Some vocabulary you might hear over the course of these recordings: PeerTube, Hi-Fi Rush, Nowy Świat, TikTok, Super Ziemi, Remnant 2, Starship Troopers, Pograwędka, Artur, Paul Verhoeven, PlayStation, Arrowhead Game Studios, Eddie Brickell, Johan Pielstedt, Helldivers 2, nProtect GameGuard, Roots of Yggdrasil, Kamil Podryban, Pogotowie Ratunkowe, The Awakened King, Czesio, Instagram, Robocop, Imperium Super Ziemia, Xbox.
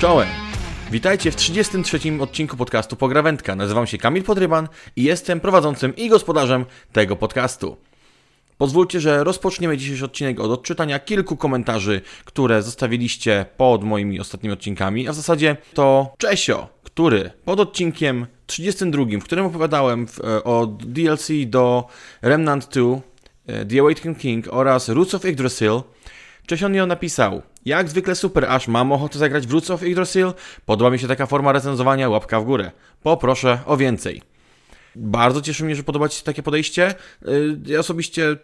Czołem! Witajcie w 33. odcinku podcastu Pograwędka. Nazywam się Kamil Podryban i jestem prowadzącym i gospodarzem tego podcastu. Pozwólcie, że rozpoczniemy dzisiejszy odcinek od odczytania kilku komentarzy, które zostawiliście pod moimi ostatnimi odcinkami, a w zasadzie to Czesio, który pod odcinkiem 32, w którym opowiadałem o DLC do Remnant 2, The Awakened King oraz Roots of Yggdrasil, Czesio napisał: jak zwykle super, aż mam ochotę zagrać w Roots of Yggdrasil, podoba mi się taka forma recenzowania, łapka w górę. Poproszę o więcej. Bardzo cieszy mnie, że podoba Ci się takie podejście. Ja osobiście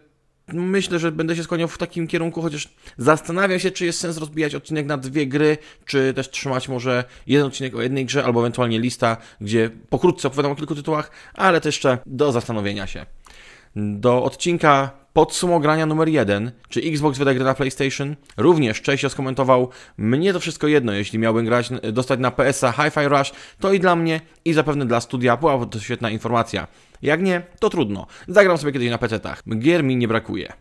myślę, że będę się skłaniał w takim kierunku, chociaż zastanawiam się, czy jest sens rozbijać odcinek na dwie gry, czy też trzymać może jeden odcinek o jednej grze, albo ewentualnie lista, gdzie pokrótce opowiadam o kilku tytułach, ale to jeszcze do zastanowienia się. Do odcinka podsumogrania numer 1, czy Xbox wyda grę na PlayStation, również Czesio skomentował: mnie to wszystko jedno, jeśli miałbym grać, dostać na PS-a Hi-Fi Rush, to i dla mnie, i zapewne dla studia była to świetna informacja. Jak nie, to trudno. Zagram sobie kiedyś na PC-tach. Gier mi nie brakuje.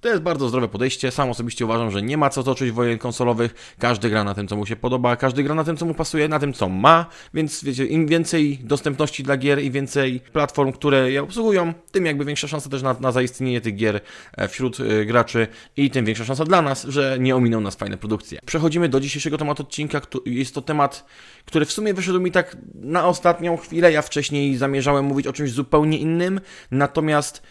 To jest bardzo zdrowe podejście. Sam osobiście uważam, że nie ma co toczyć wojen konsolowych. Każdy gra na tym, co mu się podoba, każdy gra na tym, co mu pasuje, na tym, co ma. Więc wiecie, im więcej dostępności dla gier i więcej platform, które je obsługują, tym jakby większa szansa też na zaistnienie tych gier wśród graczy i tym większa szansa dla nas, że nie ominą nas fajne produkcje. Przechodzimy do dzisiejszego tematu odcinka. Jest to temat, który w sumie wyszedł mi tak na ostatnią chwilę. Ja wcześniej zamierzałem mówić o czymś zupełnie innym, natomiast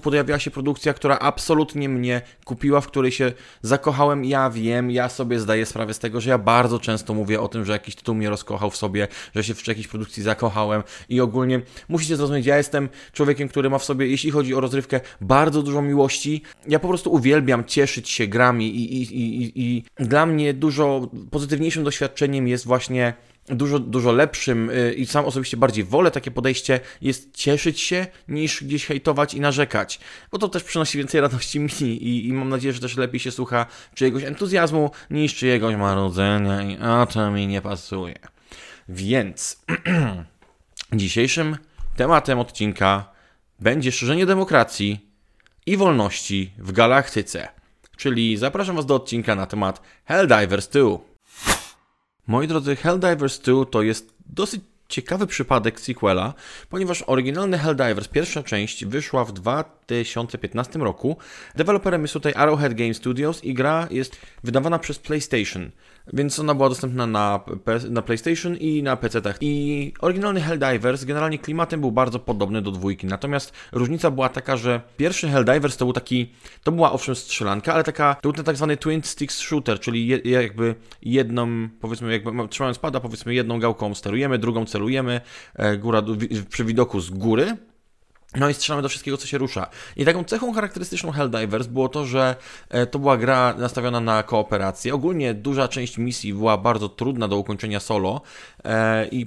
pojawiła się produkcja, która absolutnie mnie kupiła, w której się zakochałem. Ja wiem, ja sobie zdaję sprawę z tego, że ja bardzo często mówię o tym, że jakiś tytuł mnie rozkochał w sobie, że się w jakiejś produkcji zakochałem i ogólnie musicie zrozumieć, ja jestem człowiekiem, który ma w sobie, jeśli chodzi o rozrywkę, bardzo dużo miłości. Ja po prostu uwielbiam cieszyć się grami i dla mnie dużo pozytywniejszym doświadczeniem jest właśnie dużo lepszym i sam osobiście bardziej wolę takie podejście, jest cieszyć się niż gdzieś hejtować i narzekać, bo to też przynosi więcej radości mi i mam nadzieję, że też lepiej się słucha czyjegoś entuzjazmu niż czyjegoś marudzenia i a to mi nie pasuje. Więc dzisiejszym tematem odcinka będzie szerzenie demokracji i wolności w galaktyce, czyli zapraszam Was do odcinka na temat Helldivers 2. Moi drodzy, Helldivers 2 to jest dosyć ciekawy przypadek sequela, ponieważ oryginalny Helldivers, pierwsza część, wyszła w 2015 roku. Deweloperem jest tutaj Arrowhead Game Studios i gra jest wydawana przez PlayStation, więc ona była dostępna na PlayStation i na PC-tach. I oryginalny Helldivers generalnie klimatem był bardzo podobny do dwójki, natomiast różnica była taka, że pierwszy Helldivers to był taki, to była owszem strzelanka, ale taka, to był ten tak zwany twin sticks shooter, czyli jakby jedną, powiedzmy, jakby trzymając pada, powiedzmy jedną gałką sterujemy, drugą celujemy, przy widoku z góry. No i strzelamy do wszystkiego, co się rusza. I taką cechą charakterystyczną Helldivers było to, że to była gra nastawiona na kooperację. Ogólnie duża część misji była bardzo trudna do ukończenia solo i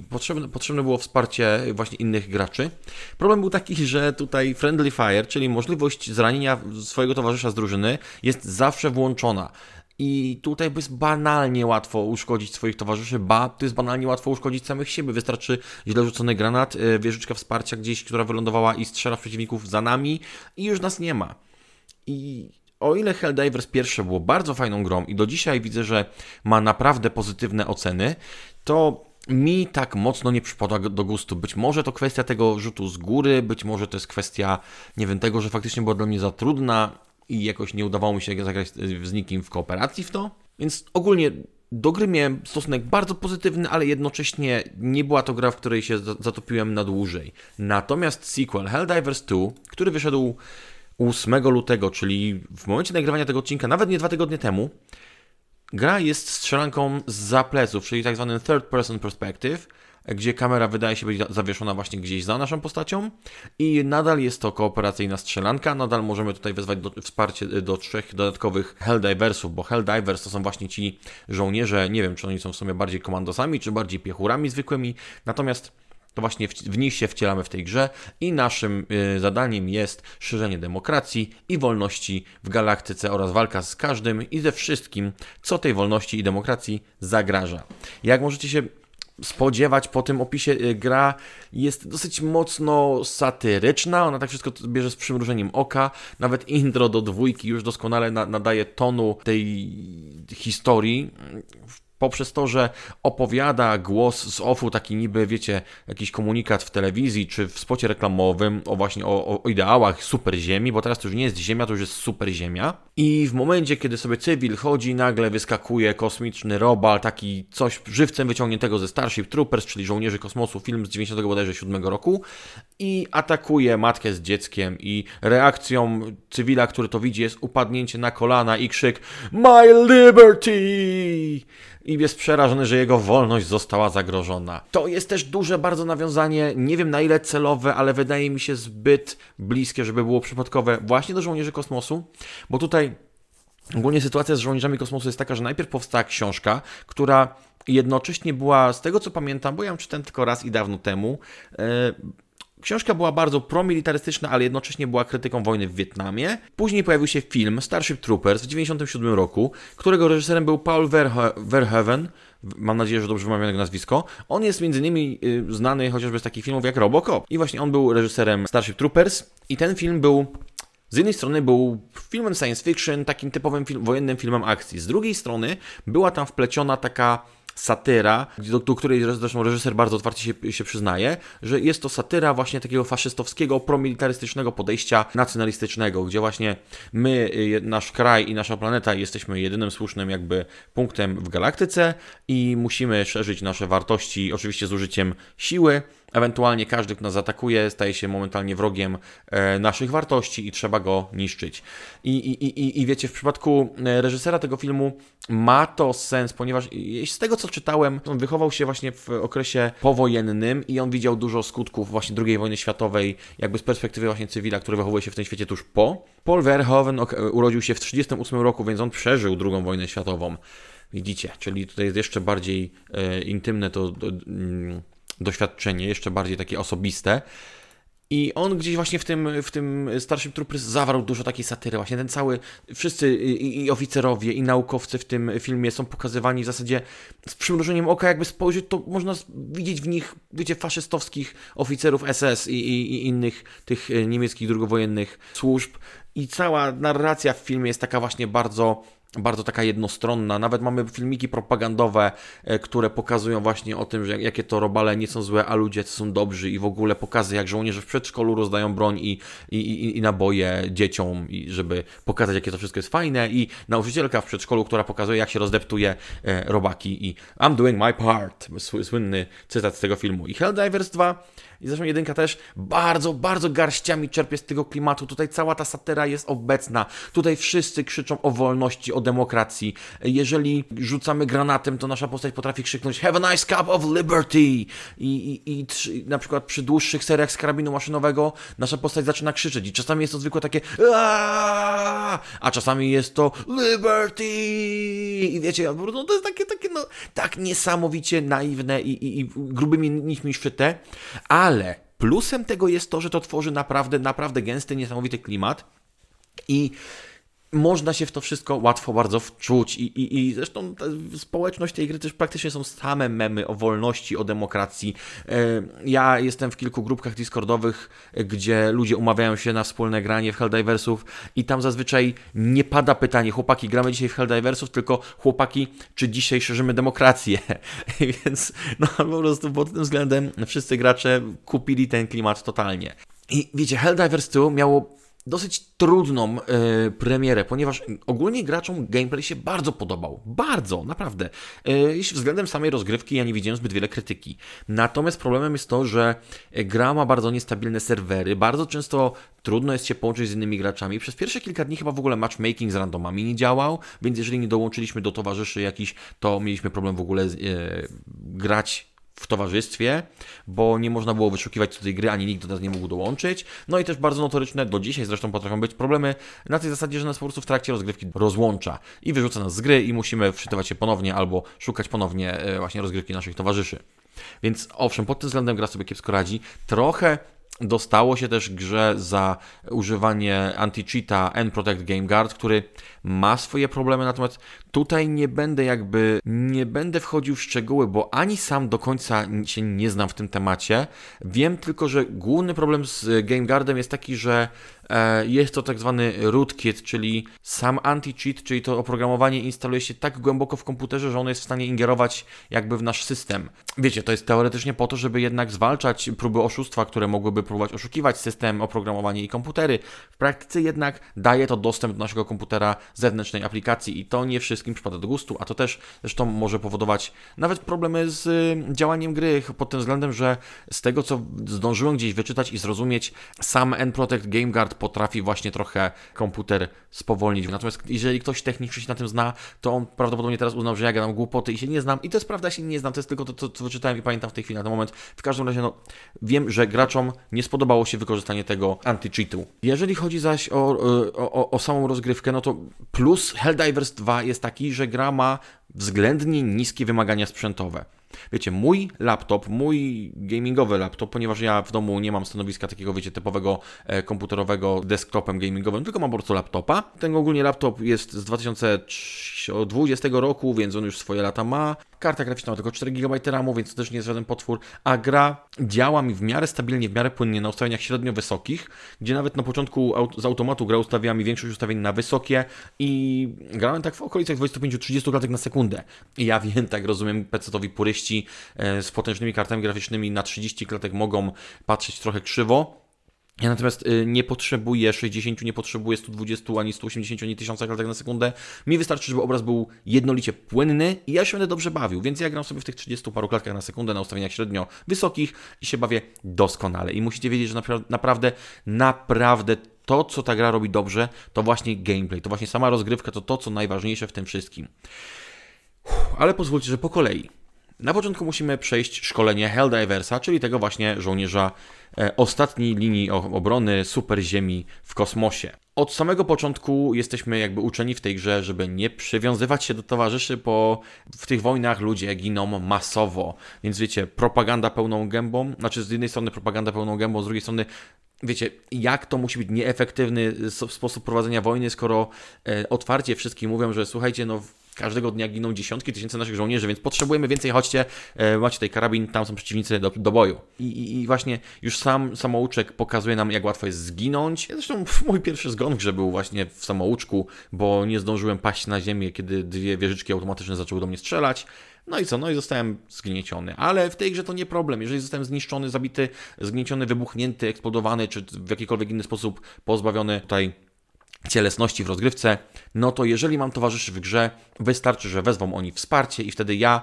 potrzebne było wsparcie właśnie innych graczy. Problem był taki, że tutaj friendly fire, czyli możliwość zranienia swojego towarzysza z drużyny, jest zawsze włączona. I tutaj jest banalnie łatwo uszkodzić swoich towarzyszy, to jest banalnie łatwo uszkodzić samych siebie. Wystarczy źle rzucony granat, wieżyczka wsparcia gdzieś, która wylądowała i strzela w przeciwników za nami i już nas nie ma. I o ile Helldivers pierwsze było bardzo fajną grą i do dzisiaj widzę, że ma naprawdę pozytywne oceny, to mi tak mocno nie przypada do gustu. Być może to kwestia tego rzutu z góry, być może to jest kwestia, nie wiem, tego, że faktycznie była dla mnie za trudna i jakoś nie udawało mi się zagrać z nikim w kooperacji w to. Więc ogólnie do gry miałem stosunek bardzo pozytywny, ale jednocześnie nie była to gra, w której się zatopiłem na dłużej. Natomiast sequel Helldivers 2, który wyszedł 8 lutego, czyli w momencie nagrywania tego odcinka, nawet nie 2 tygodnie temu, gra jest strzelanką zza pleców, czyli tak zwanym third person perspective, gdzie kamera wydaje się być zawieszona właśnie gdzieś za naszą postacią i nadal jest to kooperacyjna strzelanka, nadal możemy tutaj wezwać wsparcie do 3 dodatkowych Helldiversów, bo Helldivers to są właśnie ci żołnierze, nie wiem czy oni są w sumie bardziej komandosami, czy bardziej piechurami zwykłymi, natomiast to właśnie w nich się wcielamy w tej grze i naszym zadaniem jest szerzenie demokracji i wolności w galaktyce oraz walka z każdym i ze wszystkim, co tej wolności i demokracji zagraża. Jak możecie się spodziewać po tym opisie, gra jest dosyć mocno satyryczna, ona tak wszystko bierze z przymrużeniem oka, nawet intro do dwójki już doskonale nadaje tonu tej historii, poprzez to, że opowiada głos z offu, taki niby, wiecie, jakiś komunikat w telewizji czy w spocie reklamowym o właśnie o ideałach Super Ziemi, bo teraz to już nie jest Ziemia, to już jest Super Ziemia. I w momencie, kiedy sobie cywil chodzi, nagle wyskakuje kosmiczny robal, taki coś żywcem wyciągniętego ze Starship Troopers, czyli Żołnierzy Kosmosu, film z 97 roku i atakuje matkę z dzieckiem i reakcją cywila, który to widzi, jest upadnięcie na kolana i krzyk My Liberty! I jest przerażony, że jego wolność została zagrożona. To jest też duże bardzo nawiązanie, nie wiem na ile celowe, ale wydaje mi się zbyt bliskie, żeby było przypadkowe właśnie do Żołnierzy Kosmosu, bo tutaj ogólnie sytuacja z Żołnierzami Kosmosu jest taka, że najpierw powstała książka, która jednocześnie była, z tego co pamiętam, bo ja ją czytałem tylko raz i dawno temu, książka była bardzo promilitarystyczna, ale jednocześnie była krytyką wojny w Wietnamie. Później pojawił się film Starship Troopers w 1997 roku, którego reżyserem był Paul Verhoeven, mam nadzieję, że dobrze wymawiam jego nazwisko. On jest między innymi znany chociażby z takich filmów jak Robocop. I właśnie on był reżyserem Starship Troopers i ten film był... Z jednej strony był filmem science fiction, takim typowym wojennym filmem akcji. Z drugiej strony była tam wpleciona taka satyra, do której zresztą reżyser bardzo otwarcie się przyznaje, że jest to satyra właśnie takiego faszystowskiego, promilitarystycznego podejścia nacjonalistycznego, gdzie właśnie my, nasz kraj i nasza planeta jesteśmy jedynym słusznym jakby punktem w galaktyce i musimy szerzyć nasze wartości, oczywiście z użyciem siły. Ewentualnie każdy, kto nas atakuje, staje się momentalnie wrogiem naszych wartości i trzeba go niszczyć. I wiecie, w przypadku reżysera tego filmu ma to sens, ponieważ z tego, co czytałem, on wychował się właśnie w okresie powojennym i on widział dużo skutków właśnie II wojny światowej, jakby z perspektywy właśnie cywila, który wychowuje się w tym świecie tuż po. Paul Verhoeven urodził się w 1938 roku, więc on przeżył II wojnę światową. Widzicie, czyli tutaj jest jeszcze bardziej intymne to... doświadczenie, jeszcze bardziej takie osobiste. I on gdzieś właśnie w tym Starship Troopers zawarł dużo takiej satyry. Właśnie ten cały, wszyscy i oficerowie, i naukowcy w tym filmie są pokazywani w zasadzie z przymrużeniem oka, jakby spojrzeć, to można widzieć w nich, wiecie, faszystowskich oficerów SS i innych tych niemieckich drugowojennych służb. I cała narracja w filmie jest taka właśnie bardzo taka jednostronna, nawet mamy filmiki propagandowe, które pokazują właśnie o tym, że jakie to robale nie są złe, a ludzie są dobrzy i w ogóle pokazy, jak żołnierze w przedszkolu rozdają broń i naboje dzieciom, żeby pokazać, jakie to wszystko jest fajne i nauczycielka w przedszkolu, która pokazuje, jak się rozdeptuje robaki i I'm doing my part, słynny cytat z tego filmu. I Helldivers 2 i zresztą jedynka też bardzo garściami czerpie z tego klimatu, tutaj cała ta satyra jest obecna, tutaj wszyscy krzyczą o wolności, o demokracji, jeżeli rzucamy granatem, to nasza postać potrafi krzyknąć Have a nice cup of liberty i na przykład przy dłuższych seriach z karabinu maszynowego nasza postać zaczyna krzyczeć i czasami jest to zwykłe takie Aaah! A czasami jest to liberty i wiecie, no to jest takie no, tak niesamowicie naiwne i grubymi nićmi szyte, ale plusem tego jest to, że to tworzy naprawdę gęsty, niesamowity klimat i można się w to wszystko łatwo bardzo wczuć i zresztą społeczność tej gry też praktycznie są same memy o wolności, o demokracji. Ja jestem w kilku grupkach discordowych, gdzie ludzie umawiają się na wspólne granie w Helldiversów i tam zazwyczaj nie pada pytanie, chłopaki, gramy dzisiaj w Helldiversów, tylko chłopaki, czy dzisiaj szerzymy demokrację? Więc no po prostu pod tym względem wszyscy gracze kupili ten klimat totalnie. I wiecie, Helldivers 2 miało dosyć trudną premierę, ponieważ ogólnie graczom gameplay się bardzo podobał. Bardzo, naprawdę. Względem samej rozgrywki ja nie widziałem zbyt wiele krytyki. Natomiast problemem jest to, że gra ma bardzo niestabilne serwery, bardzo często trudno jest się połączyć z innymi graczami. Przez pierwsze kilka dni chyba w ogóle matchmaking z randomami nie działał, więc jeżeli nie dołączyliśmy do towarzyszy jakichś, to mieliśmy problem w ogóle grać w towarzystwie, bo nie można było wyszukiwać tej gry, ani nikt do nas nie mógł dołączyć. No i też bardzo notoryczne, do dzisiaj zresztą potrafią być problemy na tej zasadzie, że nas po prostu w trakcie rozgrywki rozłącza i wyrzuca nas z gry i musimy wczytywać się ponownie albo szukać ponownie właśnie rozgrywki naszych towarzyszy. Więc owszem, pod tym względem gra sobie kiepsko radzi. Trochę Dostało się też grze za używanie anti-cheata nProtect GameGuard, który ma swoje problemy, natomiast tutaj nie będę wchodził w szczegóły, bo ani sam do końca się nie znam w tym temacie. Wiem tylko, że główny problem z GameGuardem jest taki, że jest to tak zwany rootkit, czyli sam anti-cheat, czyli to oprogramowanie instaluje się tak głęboko w komputerze, że ono jest w stanie ingerować jakby w nasz system. Wiecie, to jest teoretycznie po to, żeby jednak zwalczać próby oszustwa, które mogłyby próbować oszukiwać system, oprogramowanie i komputery. W praktyce jednak daje to dostęp do naszego komputera zewnętrznej aplikacji i to nie wszystkim przypada do gustu, a to też zresztą może powodować nawet problemy z działaniem gry pod tym względem, że z tego co zdążyłem gdzieś wyczytać i zrozumieć, sam nProtect GameGuard potrafi właśnie trochę komputer spowolnić. Natomiast jeżeli ktoś technicznie się na tym zna, to on prawdopodobnie teraz uznał, że ja gadam głupoty i się nie znam. I to jest prawda, ja się nie znam, to jest tylko to, co wyczytałem i pamiętam w tej chwili na ten moment. W każdym razie, no, wiem, że graczom nie spodobało się wykorzystanie tego anti-cheatu. Jeżeli chodzi zaś o samą rozgrywkę, no to plus Helldivers 2 jest taki, że gra ma względnie niskie wymagania sprzętowe. Wiecie, mój gamingowy laptop, ponieważ ja w domu nie mam stanowiska takiego, wiecie, typowego komputerowego desktopem gamingowym, tylko mam po prostu laptopa. Ten ogólnie laptop jest z 2020 roku, więc on już swoje lata ma. Karta graficzna ma tylko 4 GB RAMu, więc to też nie jest żaden potwór, a gra działa mi w miarę stabilnie, w miarę płynnie na ustawieniach średnio wysokich, gdzie nawet na początku z automatu gra ustawiała mi większość ustawień na wysokie i grałem tak w okolicach 25-30 klatek na sekundę. I ja wiem, tak rozumiem, PC-towi puryści z potężnymi kartami graficznymi na 30 klatek mogą patrzeć trochę krzywo. Ja natomiast nie potrzebuję 60, nie potrzebuję 120, ani 180, ani 1000 klatek na sekundę. Mi wystarczy, żeby obraz był jednolicie płynny i ja się będę dobrze bawił, więc ja gram sobie w tych 30 paru klatkach na sekundę na ustawieniach średnio wysokich i się bawię doskonale. I musicie wiedzieć, że naprawdę to, co ta gra robi dobrze, to właśnie gameplay, to właśnie sama rozgrywka, to to, co najważniejsze w tym wszystkim. Ale pozwólcie, że po kolei. Na początku musimy przejść szkolenie Helldiversa, czyli tego właśnie żołnierza ostatniej linii obrony Super Ziemi w kosmosie. Od samego początku jesteśmy jakby uczeni w tej grze, żeby nie przywiązywać się do towarzyszy, bo w tych wojnach ludzie giną masowo. Więc wiecie, propaganda pełną gębą, znaczy z jednej strony propaganda pełną gębą, z drugiej strony wiecie, jak to musi być nieefektywny sposób prowadzenia wojny, skoro otwarcie wszystkim mówią, że słuchajcie, no każdego dnia giną dziesiątki tysięcy naszych żołnierzy, więc potrzebujemy więcej, chodźcie, macie tutaj karabin, tam są przeciwnicy do boju. I właśnie już sam samouczek pokazuje nam, jak łatwo jest zginąć. Zresztą mój pierwszy zgon w grze był właśnie w samouczku, bo nie zdążyłem paść na ziemię, kiedy dwie wieżyczki automatyczne zaczęły do mnie strzelać. No i co? No i zostałem zgnieciony. Ale w tej grze to nie problem. Jeżeli zostałem zniszczony, zabity, zgnieciony, wybuchnięty, eksplodowany, czy w jakikolwiek inny sposób pozbawiony tutaj cielesności w rozgrywce, no to jeżeli mam towarzyszy w grze, wystarczy, że wezwą oni wsparcie i wtedy ja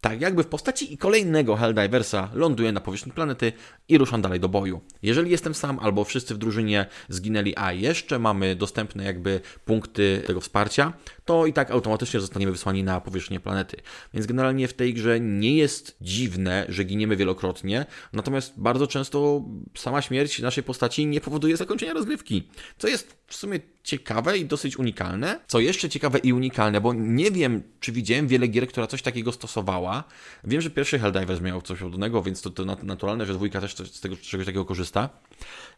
tak jakby w postaci kolejnego Helldiversa ląduję na powierzchni planety i ruszam dalej do boju. Jeżeli jestem sam albo wszyscy w drużynie zginęli, a jeszcze mamy dostępne jakby punkty tego wsparcia, to i tak automatycznie zostaniemy wysłani na powierzchnię planety. Więc generalnie w tej grze nie jest dziwne, że giniemy wielokrotnie, natomiast bardzo często sama śmierć naszej postaci nie powoduje zakończenia rozgrywki, co jest w sumie ciekawe i dosyć unikalne. Co jeszcze ciekawe i unikalne, bo nie wiem, czy widziałem wiele gier, która coś takiego stosowała. Wiem, że pierwszy Helldivers miał coś podobnego, więc to naturalne, że dwójka też z tego czegoś takiego korzysta.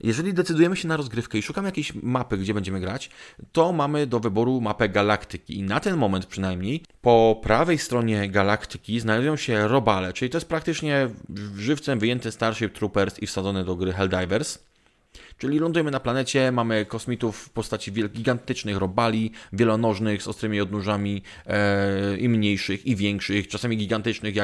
Jeżeli decydujemy się na rozgrywkę i szukamy jakiejś mapy, gdzie będziemy grać, to mamy do wyboru mapę galaktyki. I na ten moment przynajmniej po prawej stronie galaktyki znajdują się robale, czyli to jest praktycznie żywcem wyjęty Starship Troopers i wsadzone do gry Helldivers. Czyli lądujemy na planecie, mamy kosmitów w postaci gigantycznych robali, wielonożnych z ostrymi odnóżami, i mniejszych, i większych, czasami gigantycznych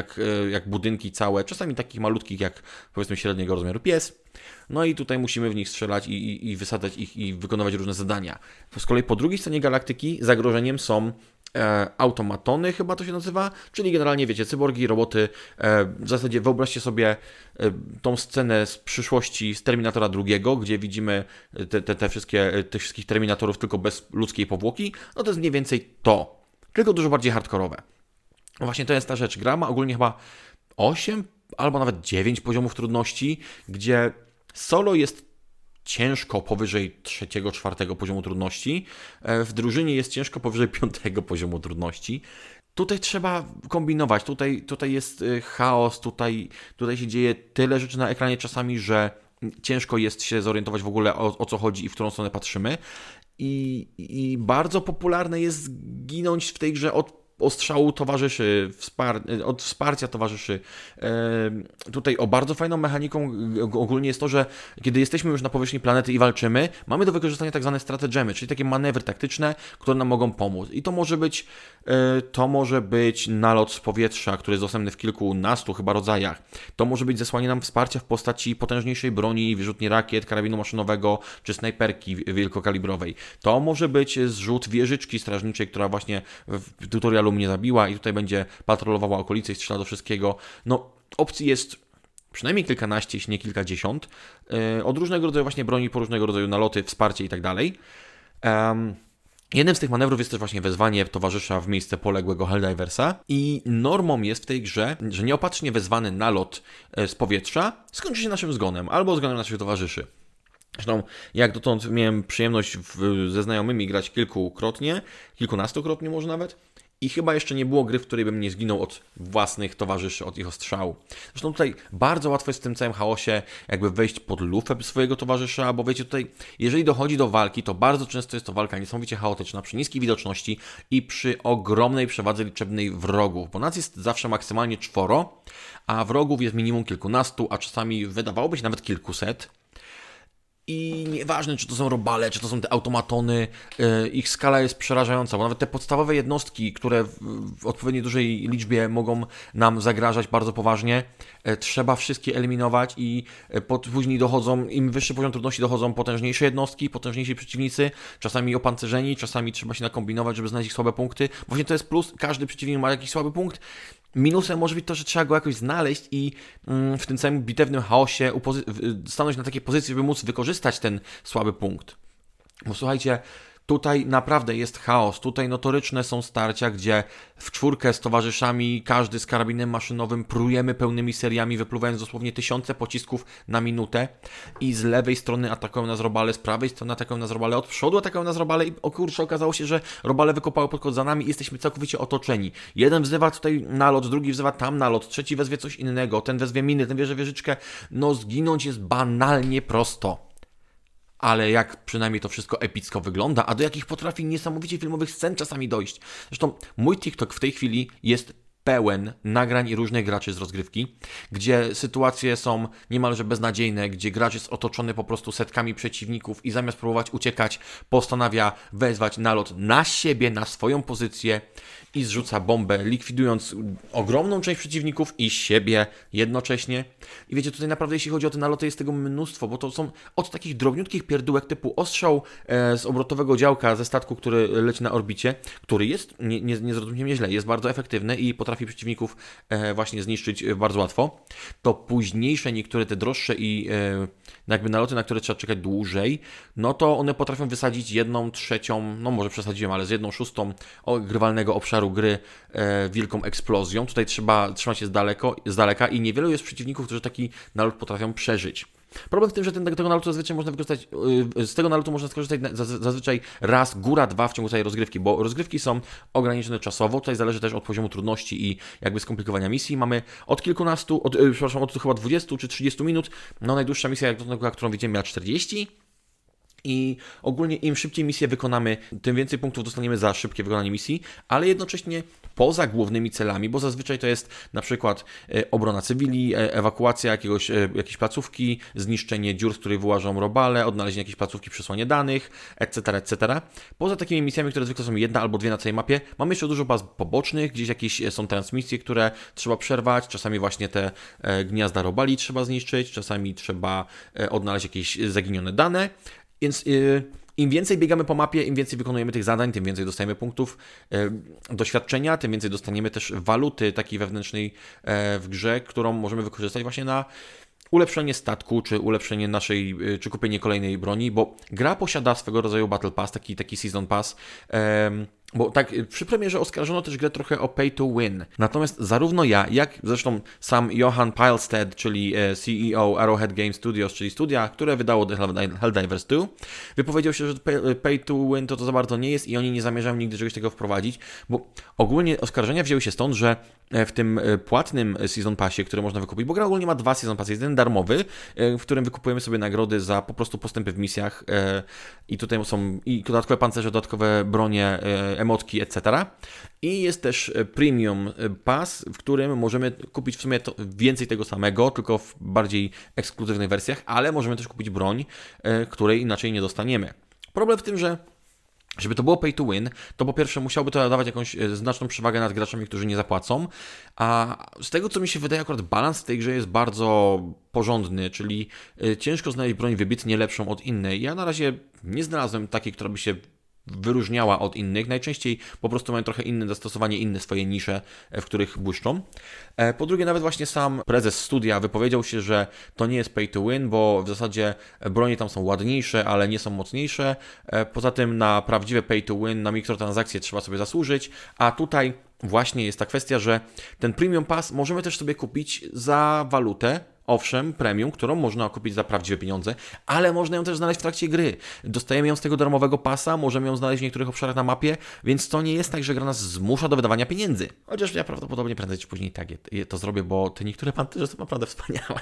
jak budynki całe, czasami takich malutkich jak powiedzmy średniego rozmiaru pies. No i tutaj musimy w nich strzelać i wysadzać ich i wykonywać różne zadania. Z kolei po drugiej stronie galaktyki zagrożeniem są automatony, chyba to się nazywa, czyli generalnie wiecie, cyborgi, roboty. W zasadzie wyobraźcie sobie tą scenę z przyszłości z Terminatora II, gdzie widzimy tych wszystkich Terminatorów tylko bez ludzkiej powłoki. No to jest mniej więcej to, tylko dużo bardziej hardkorowe. Właśnie to jest ta rzecz. Gra ma ogólnie chyba 8 albo nawet 9 poziomów trudności, gdzie solo jest ciężko powyżej 3-4 poziomu trudności, w drużynie jest ciężko powyżej 5 poziomu trudności. Tutaj trzeba kombinować, tutaj jest chaos, tutaj się dzieje tyle rzeczy na ekranie czasami, że ciężko jest się zorientować w ogóle o co chodzi i w którą stronę patrzymy. I bardzo popularne jest ginąć w tej grze od ostrzału towarzyszy, od wsparcia towarzyszy. Tutaj o bardzo fajną mechaniką ogólnie jest to, że kiedy jesteśmy już na powierzchni planety i walczymy, mamy do wykorzystania tak zwane stratagemy, czyli takie manewry taktyczne, które nam mogą pomóc. I to może być nalot z powietrza, który jest dostępny w kilkunastu chyba rodzajach. To może być zesłanie nam wsparcia w postaci potężniejszej broni, wyrzutni rakiet, karabinu maszynowego czy snajperki wielkokalibrowej. To może być zrzut wieżyczki strażniczej, która właśnie w tutorialu mnie zabiła i tutaj będzie patrolowała okolice i strzela do wszystkiego. No, opcji jest przynajmniej kilkanaście, jeśli nie kilkadziesiąt. Od różnego rodzaju właśnie broni, po różnego rodzaju naloty, wsparcie i tak dalej. Jednym z tych manewrów jest też właśnie wezwanie towarzysza w miejsce poległego Helldiversa i normą jest w tej grze, że nieopatrznie wezwany nalot z powietrza skończy się naszym zgonem albo zgonem naszych towarzyszy. Zresztą jak dotąd miałem przyjemność ze znajomymi grać kilkukrotnie, kilkunastokrotnie może nawet. I chyba jeszcze nie było gry, w której bym nie zginął od własnych towarzyszy, od ich ostrzału. Zresztą tutaj bardzo łatwo jest w tym całym chaosie jakby wejść pod lufę swojego towarzysza, bo wiecie, tutaj jeżeli dochodzi do walki, to bardzo często jest to walka niesamowicie chaotyczna, przy niskiej widoczności i przy ogromnej przewadze liczebnej wrogów, bo nas jest zawsze maksymalnie 4, a wrogów jest minimum kilkunastu, a czasami wydawałoby się nawet kilkuset. I nieważne, czy to są robale, czy to są te automatony, ich skala jest przerażająca, bo nawet te podstawowe jednostki, które w odpowiedniej dużej liczbie mogą nam zagrażać bardzo poważnie, trzeba wszystkie eliminować i później dochodzą, im wyższy poziom trudności dochodzą potężniejsze jednostki, potężniejsi przeciwnicy, czasami opancerzeni, czasami trzeba się nakombinować, żeby znaleźć ich słabe punkty. Właśnie to jest plus, każdy przeciwnik ma jakiś słaby punkt. Minusem może być to, że trzeba go jakoś znaleźć i w tym całym bitewnym chaosie stanąć na takiej pozycji, żeby móc wykorzystać ten słaby punkt. Bo słuchajcie, tutaj naprawdę jest chaos, tutaj notoryczne są starcia, gdzie w czwórkę z towarzyszami, każdy z karabinem maszynowym prujemy pełnymi seriami, wypluwając dosłownie tysiące pocisków na minutę i z lewej strony atakują nas robale, z prawej strony atakują nas robale, od przodu atakują nas robale i okazało się, że robale wykopały podkład za nami i jesteśmy całkowicie otoczeni. Jeden wzywa tutaj nalot, drugi wzywa tam nalot, trzeci wezwie coś innego, ten wezwie miny, ten bierze wieżyczkę. No zginąć jest banalnie prosto. Ale jak przynajmniej to wszystko epicko wygląda, a do jakich potrafi niesamowicie filmowych scen czasami dojść. Zresztą mój TikTok w tej chwili jest pełen nagrań i różnych graczy z rozgrywki, gdzie sytuacje są niemalże beznadziejne, gdzie gracz jest otoczony po prostu setkami przeciwników i zamiast próbować uciekać, postanawia wezwać nalot na siebie, na swoją pozycję i zrzuca bombę, likwidując ogromną część przeciwników i siebie jednocześnie. I wiecie, tutaj naprawdę jeśli chodzi o te naloty, jest tego mnóstwo, bo to są od takich drobniutkich pierdółek typu ostrzał z obrotowego działka ze statku, który leci na orbicie, który jest, nie zrozumcie mnie źle, jest bardzo efektywny i potrafi przeciwników właśnie zniszczyć bardzo łatwo. To późniejsze niektóre te droższe i jakby naloty, na które trzeba czekać dłużej, no to one potrafią wysadzić 1/3, no może przesadziłem, ale z 1/6 grywalnego obszaru gry wielką eksplozją. Tutaj trzeba trzymać się z daleka i niewielu jest przeciwników, którzy taki nalot potrafią przeżyć. Problem w tym, że z tego nalotu można skorzystać zazwyczaj raz, góra dwa w ciągu całej rozgrywki, bo rozgrywki są ograniczone czasowo, tutaj zależy też od poziomu trudności i jakby skomplikowania misji. Mamy od chyba 20 czy 30 minut, no najdłuższa misja, którą widziałem, miała 40. I ogólnie im szybciej misję wykonamy, tym więcej punktów dostaniemy za szybkie wykonanie misji, ale jednocześnie poza głównymi celami, bo zazwyczaj to jest na przykład obrona cywili, ewakuacja jakiejś placówki, zniszczenie dziur, z których wyłażą robale, odnalezienie jakiejś placówki, przesłanie danych, etc., etc. Poza takimi misjami, które zwykle są 1 albo 2 na całej mapie, mamy jeszcze dużo baz pobocznych, gdzieś jakieś są transmisje, które trzeba przerwać, czasami właśnie te gniazda robali trzeba zniszczyć, czasami trzeba odnaleźć jakieś zaginione dane. Więc im więcej biegamy po mapie, im więcej wykonujemy tych zadań, tym więcej dostajemy punktów doświadczenia, tym więcej dostaniemy też waluty takiej wewnętrznej w grze, którą możemy wykorzystać właśnie na ulepszenie statku, czy ulepszenie naszej, czy kupienie kolejnej broni, bo gra posiada swego rodzaju Battle Pass, taki Season Pass, Bo tak przy premierze oskarżono też grę trochę o pay to win. Natomiast zarówno ja, jak zresztą sam Johan Pielstedt, czyli CEO Arrowhead Game Studios, czyli studia, które wydało Helldivers 2, wypowiedział się, że pay to win to za bardzo nie jest i oni nie zamierzają nigdy czegoś tego wprowadzić, bo ogólnie oskarżenia wzięły się stąd, że w tym płatnym Season Passie, który można wykupić, bo gra ogólnie ma dwa Season Passie, jeden darmowy, w którym wykupujemy sobie nagrody za po prostu postępy w misjach i tutaj są i dodatkowe pancerze, dodatkowe bronie, emotki, etc. I jest też Premium Pass, w którym możemy kupić w sumie więcej tego samego, tylko w bardziej ekskluzywnych wersjach, ale możemy też kupić broń, której inaczej nie dostaniemy. Problem w tym, że żeby to było pay to win, to po pierwsze musiałoby to dawać jakąś znaczną przewagę nad graczami, którzy nie zapłacą, a z tego co mi się wydaje akurat balans w tej grze jest bardzo porządny, czyli ciężko znaleźć broń wybitnie lepszą od innej. Ja na razie nie znalazłem takiej, która by się wyróżniała od innych. Najczęściej po prostu mają trochę inne zastosowanie, inne swoje nisze, w których błyszczą. Po drugie, nawet właśnie sam prezes studia wypowiedział się, że to nie jest pay to win, bo w zasadzie bronie tam są ładniejsze, ale nie są mocniejsze. Poza tym na prawdziwe pay to win, na mikrotransakcje trzeba sobie zasłużyć, a tutaj właśnie jest ta kwestia, że ten Premium Pass możemy też sobie kupić za walutę, owszem, premium, którą można kupić za prawdziwe pieniądze, ale można ją też znaleźć w trakcie gry. Dostajemy ją z tego darmowego pasa, możemy ją znaleźć w niektórych obszarach na mapie, więc to nie jest tak, że gra nas zmusza do wydawania pieniędzy. Chociaż ja prawdopodobnie prędzej czy później tak to zrobię, bo te niektóre panterze są naprawdę wspaniałe.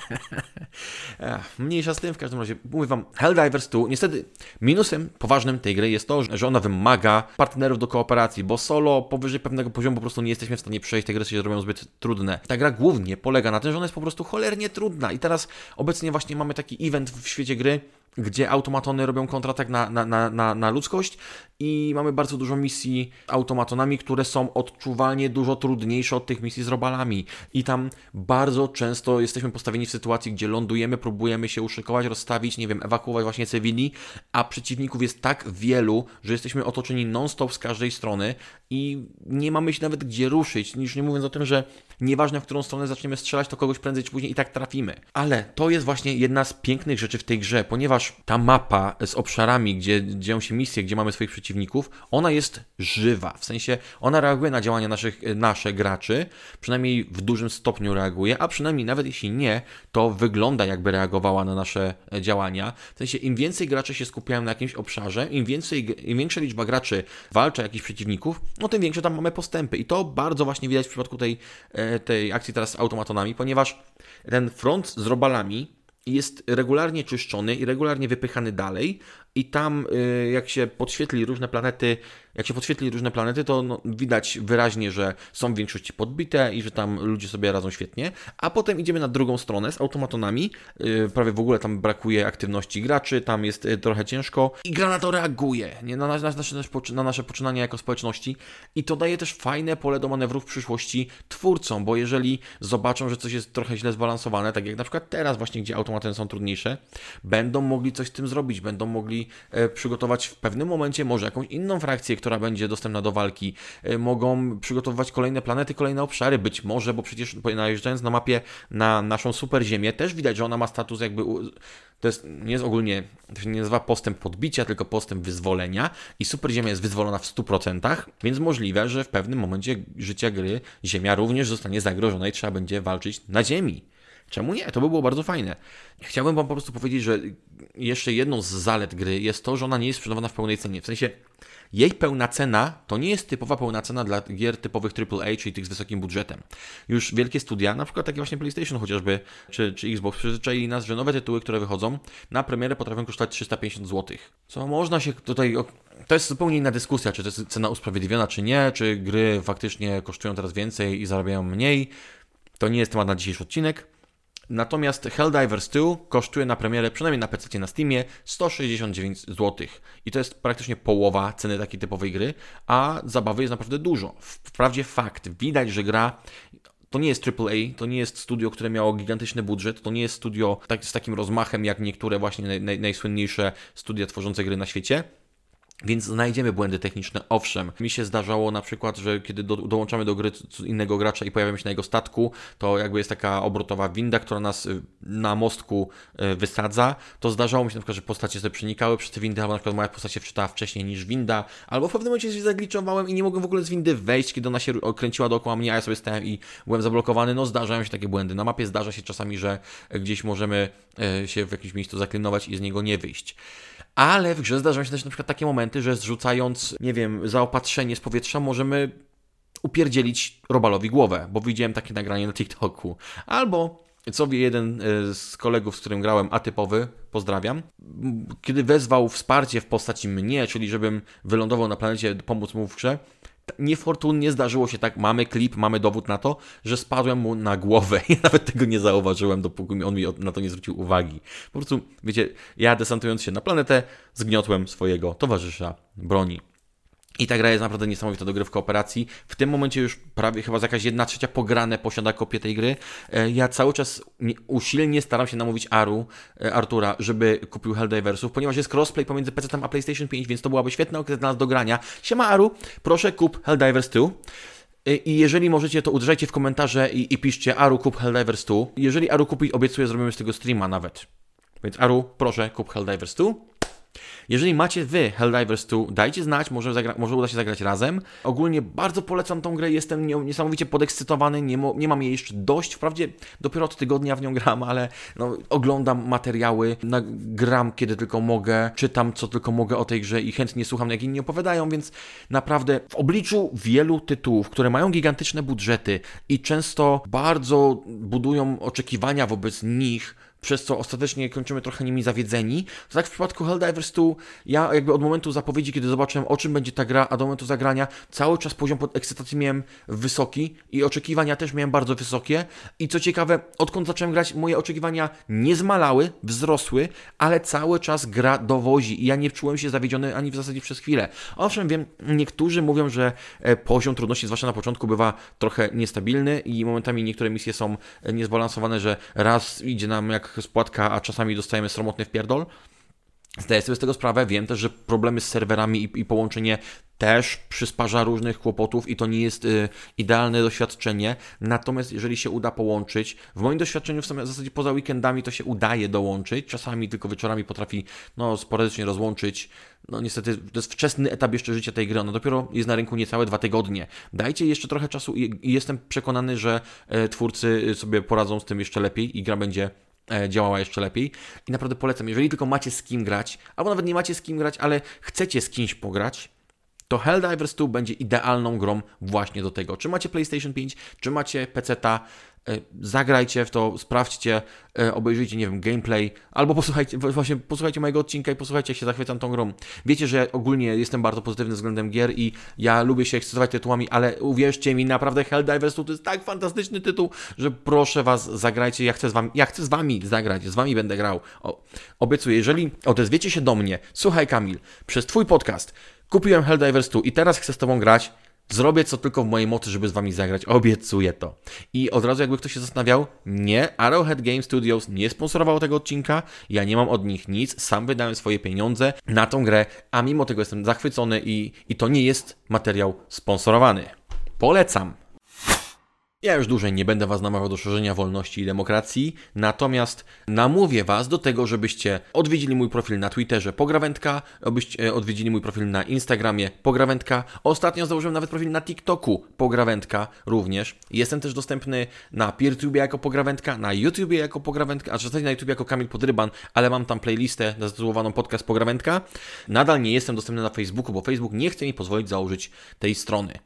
Mniejsza z tym, w każdym razie mówię Wam, Helldivers 2, niestety minusem poważnym tej gry jest to, że ona wymaga partnerów do kooperacji, bo solo powyżej pewnego poziomu po prostu nie jesteśmy w stanie przejść, te gry się robią zbyt trudne. Ta gra głównie polega na tym, że ona jest po prostu cholernie trudna. I teraz obecnie właśnie mamy taki event w świecie gry, gdzie automatony robią kontratak na ludzkość i mamy bardzo dużo misji automatonami, które są odczuwalnie dużo trudniejsze od tych misji z robalami. I tam bardzo często jesteśmy postawieni w sytuacji, gdzie lądujemy, próbujemy się uszykować, rozstawić, nie wiem, ewakuować właśnie cywili, a przeciwników jest tak wielu, że jesteśmy otoczeni non-stop z każdej strony i nie mamy się nawet gdzie ruszyć, już nie mówiąc o tym, że nieważne w którą stronę zaczniemy strzelać, to kogoś prędzej czy później i tak trafimy. Ale to jest właśnie jedna z pięknych rzeczy w tej grze, ponieważ ta mapa z obszarami, gdzie dzieją się misje, gdzie mamy swoich przeciwników, ona jest żywa, w sensie ona reaguje na działania naszych graczy, przynajmniej w dużym stopniu reaguje, a przynajmniej nawet jeśli nie, to wygląda jakby reagowała na nasze działania. W sensie im więcej graczy się skupiają na jakimś obszarze, im większa liczba graczy walczy o jakichś przeciwników, no tym większe tam mamy postępy i to bardzo właśnie widać w przypadku tej akcji teraz z automatonami, ponieważ ten front z robalami jest regularnie czyszczony i regularnie wypychany dalej i tam jak się podświetli różne planety, to no, widać wyraźnie, że są w większości podbite i że tam ludzie sobie radzą świetnie, a potem idziemy na drugą stronę z automatonami, prawie w ogóle tam brakuje aktywności graczy, tam jest trochę ciężko i gra na to reaguje, nie? Na nasze poczynania jako społeczności i to daje też fajne pole do manewrów w przyszłości twórcom, bo jeżeli zobaczą, że coś jest trochę źle zbalansowane, tak jak na przykład teraz właśnie, gdzie automaty są trudniejsze, będą mogli coś z tym zrobić, będą mogli przygotować w pewnym momencie może jakąś inną frakcję, która będzie dostępna do walki, mogą przygotowywać kolejne planety, kolejne obszary, być może, bo przecież najeżdżając na mapie na naszą Super Ziemię, też widać, że ona ma status jakby, to się nie nazywa postęp podbicia, tylko postęp wyzwolenia i Super Ziemia jest wyzwolona w 100%, więc możliwe, że w pewnym momencie życia gry Ziemia również zostanie zagrożona i trzeba będzie walczyć na Ziemi. Czemu nie? To by było bardzo fajne. Chciałbym Wam po prostu powiedzieć, że jeszcze jedną z zalet gry jest to, że ona nie jest sprzedawana w pełnej cenie. W sensie jej pełna cena to nie jest typowa pełna cena dla gier typowych AAA, czyli tych z wysokim budżetem. Już wielkie studia, na przykład takie właśnie PlayStation chociażby, czy Xbox, przyzwyczaili nas, że nowe tytuły, które wychodzą na premierę potrafią kosztować 350 zł. Co można się tutaj... To jest zupełnie inna dyskusja, czy to jest cena usprawiedliwiona, czy nie, czy gry faktycznie kosztują teraz więcej i zarabiają mniej. To nie jest temat na dzisiejszy odcinek. Natomiast Helldivers 2 kosztuje na premierę, przynajmniej na PC, na Steamie, 169 zł. I to jest praktycznie połowa ceny takiej typowej gry, a zabawy jest naprawdę dużo. Wprawdzie fakt, widać, że gra... To nie jest AAA, to nie jest studio, które miało gigantyczny budżet, to nie jest studio z takim rozmachem jak niektóre właśnie najsłynniejsze studia tworzące gry na świecie. Więc znajdziemy błędy techniczne, owszem. Mi się zdarzało na przykład, że kiedy dołączamy do gry innego gracza i pojawiamy się na jego statku, to jakby jest taka obrotowa winda, która nas na mostku wysadza. To zdarzało mi się na przykład, że postacie sobie przenikały przez te windy, albo na przykład moja postać się wczytała wcześniej niż winda, albo w pewnym momencie się zagliczowałem i nie mogłem w ogóle z windy wejść, kiedy ona się kręciła dookoła mnie, a ja sobie stałem i byłem zablokowany. No zdarzają się takie błędy. Na mapie zdarza się czasami, że gdzieś możemy się w jakimś miejscu zaklinować i z niego nie wyjść. Ale w grze zdarzają się też na przykład takie momenty, że zrzucając, nie wiem, zaopatrzenie z powietrza możemy upierdzielić robalowi głowę, bo widziałem takie nagranie na TikToku. Albo, co wie jeden z kolegów, z którym grałem, atypowy, pozdrawiam, kiedy wezwał wsparcie w postaci mnie, czyli żebym wylądował na planecie, pomóc mu w grze, niefortunnie zdarzyło się tak, mamy klip, mamy dowód na to, że spadłem mu na głowę. Ja nawet tego nie zauważyłem, dopóki on mi na to nie zwrócił uwagi. Po prostu, wiecie, ja desantując się na planetę, zgniotłem swojego towarzysza broni. I ta gra jest naprawdę niesamowita do gry w kooperacji. W tym momencie już prawie chyba jakaś 1/3 pograne posiada kopię tej gry. Ja cały czas usilnie staram się namówić Artura, żeby kupił Helldiversów, ponieważ jest crossplay pomiędzy PC-tem a PlayStation 5, więc to byłaby świetna okazja dla nas do grania. Siema Aru, proszę kup Helldivers 2. I jeżeli możecie, to uderzajcie w komentarze i piszcie Aru kup Helldivers 2. Jeżeli Aru kupi, obiecuję, zrobimy z tego streama nawet. Więc Aru, proszę kup Helldivers 2. Jeżeli macie wy Helldivers 2, dajcie znać, może uda się zagrać razem. Ogólnie bardzo polecam tą grę, jestem niesamowicie podekscytowany, nie mam jej jeszcze dość. Wprawdzie dopiero od tygodnia w nią gram, ale no, oglądam materiały, gram kiedy tylko mogę, czytam co tylko mogę o tej grze i chętnie słucham jak inni opowiadają, więc naprawdę w obliczu wielu tytułów, które mają gigantyczne budżety i często bardzo budują oczekiwania wobec nich, przez co ostatecznie kończymy trochę nimi zawiedzeni. To tak w przypadku Helldivers 2, ja jakby od momentu zapowiedzi, kiedy zobaczyłem o czym będzie ta gra, a do momentu zagrania, cały czas poziom ekscytacji miałem wysoki i oczekiwania też miałem bardzo wysokie. I co ciekawe, odkąd zacząłem grać, moje oczekiwania nie zmalały, wzrosły, ale cały czas gra dowozi i ja nie czułem się zawiedziony ani w zasadzie przez chwilę. Owszem, wiem, niektórzy mówią, że poziom trudności, zwłaszcza na początku, bywa trochę niestabilny i momentami niektóre misje są niezbalansowane, że raz idzie nam jak spłatka, a czasami dostajemy sromotny wpierdol. Zdaję sobie z tego sprawę, wiem też, że problemy z serwerami i połączenie też przysparza różnych kłopotów i to nie jest idealne doświadczenie, natomiast jeżeli się uda połączyć, w moim doświadczeniu w zasadzie poza weekendami to się udaje dołączyć, czasami tylko wieczorami potrafi sporadycznie rozłączyć, niestety to jest wczesny etap jeszcze życia tej gry, ona dopiero jest na rynku niecałe 2 tygodnie, dajcie jeszcze trochę czasu i jestem przekonany, że twórcy sobie poradzą z tym jeszcze lepiej i gra będzie działała jeszcze lepiej i naprawdę polecam, jeżeli tylko macie z kim grać, albo nawet nie macie z kim grać, ale chcecie z kimś pograć, to Helldivers 2 będzie idealną grą właśnie do tego. Czy macie PlayStation 5, czy macie PC-ta, zagrajcie w to, sprawdźcie, obejrzyjcie, nie wiem, gameplay, albo posłuchajcie mojego odcinka i posłuchajcie, jak się zachwycam tą grą. Wiecie, że ja ogólnie jestem bardzo pozytywny względem gier i ja lubię się ekscytować tytułami, ale uwierzcie mi, naprawdę Helldivers 2 to jest tak fantastyczny tytuł, że proszę Was, zagrajcie, ja chcę z wami zagrać, z Wami będę grał. Obiecuję, jeżeli odezwiecie się do mnie, słuchaj Kamil, przez Twój podcast kupiłem Helldivers 2 i teraz chcę z Tobą grać, zrobię co tylko w mojej mocy, żeby z Wami zagrać. Obiecuję to. I od razu jakby ktoś się zastanawiał, nie, Arrowhead Game Studios nie sponsorowało tego odcinka, ja nie mam od nich nic, sam wydałem swoje pieniądze na tą grę, a mimo tego jestem zachwycony i to nie jest materiał sponsorowany. Polecam! Ja już dłużej nie będę Was namawiał do szerzenia wolności i demokracji, natomiast namówię Was do tego, żebyście odwiedzili mój profil na Twitterze Pograwędka, abyście odwiedzili mój profil na Instagramie Pograwędka. Ostatnio założyłem nawet profil na TikToku Pograwędka również. Jestem też dostępny na PeerTubie jako Pograwędka, na YouTubie jako Pograwędka, a czasami na YouTube jako Kamil Podryban, ale mam tam playlistę zatytułowaną Podcast Pograwędka. Nadal nie jestem dostępny na Facebooku, bo Facebook nie chce mi pozwolić założyć tej strony.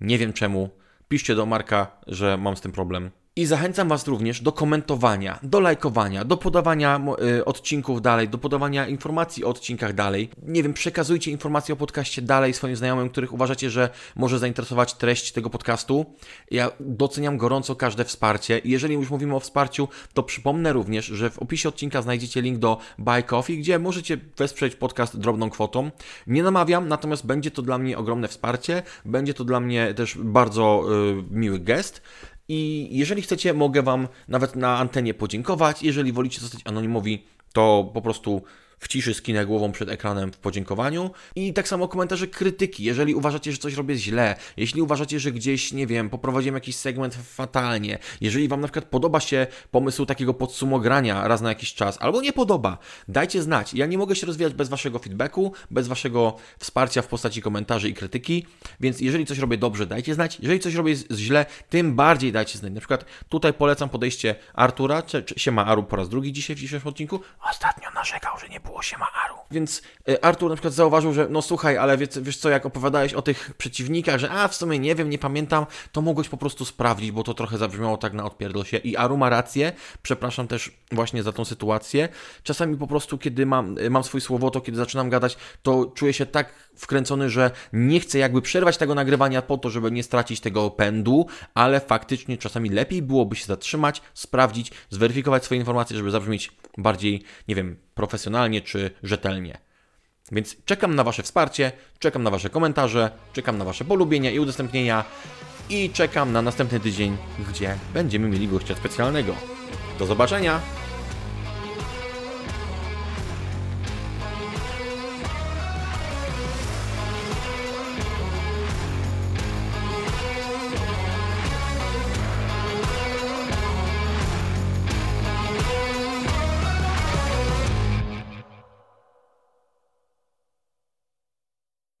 Nie wiem czemu. Piszcie do Marka, że mam z tym problem. I zachęcam Was również do komentowania, do lajkowania, do podawania odcinków dalej, do podawania informacji o odcinkach dalej. Nie wiem, przekazujcie informacje o podcaście dalej swoim znajomym, których uważacie, że może zainteresować treść tego podcastu. Ja doceniam gorąco każde wsparcie. I jeżeli już mówimy o wsparciu, to przypomnę również, że w opisie odcinka znajdziecie link do Buy Coffee, gdzie możecie wesprzeć podcast drobną kwotą. Nie namawiam, natomiast będzie to dla mnie ogromne wsparcie. Będzie to dla mnie też bardzo miły gest. I jeżeli chcecie, mogę Wam nawet na antenie podziękować. Jeżeli wolicie zostać anonimowi, to po prostu w ciszy skinę głową przed ekranem w podziękowaniu. I tak samo komentarze krytyki. Jeżeli uważacie, że coś robię źle, jeśli uważacie, że gdzieś, nie wiem, poprowadziłem jakiś segment fatalnie, jeżeli Wam na przykład podoba się pomysł takiego podsumogrania raz na jakiś czas, albo nie podoba, dajcie znać. Ja nie mogę się rozwijać bez Waszego feedbacku, bez Waszego wsparcia w postaci komentarzy i krytyki, więc jeżeli coś robię dobrze, dajcie znać. Jeżeli coś robię źle, tym bardziej dajcie znać. Na przykład tutaj polecam podejście Artura, siema Aru po raz drugi dzisiaj w dzisiejszym odcinku. Ostatnio narzekał, że nie było siema Aru. Więc Artur na przykład zauważył, że no słuchaj, ale wiesz co, jak opowiadałeś o tych przeciwnikach, że w sumie nie wiem, nie pamiętam, to mogłeś po prostu sprawdzić, bo to trochę zabrzmiało tak na odpierdol się. I Aru ma rację, przepraszam też właśnie za tą sytuację. Czasami po prostu, kiedy mam swój słowotok, kiedy zaczynam gadać, to czuję się tak wkręcony, że nie chcę jakby przerwać tego nagrywania po to, żeby nie stracić tego pędu, ale faktycznie czasami lepiej byłoby się zatrzymać, sprawdzić, zweryfikować swoje informacje, żeby zabrzmieć bardziej, nie wiem, profesjonalnie czy rzetelnie. Więc czekam na Wasze wsparcie, czekam na Wasze komentarze, czekam na Wasze polubienia i udostępnienia i czekam na następny tydzień, gdzie będziemy mieli gościa specjalnego. Do zobaczenia!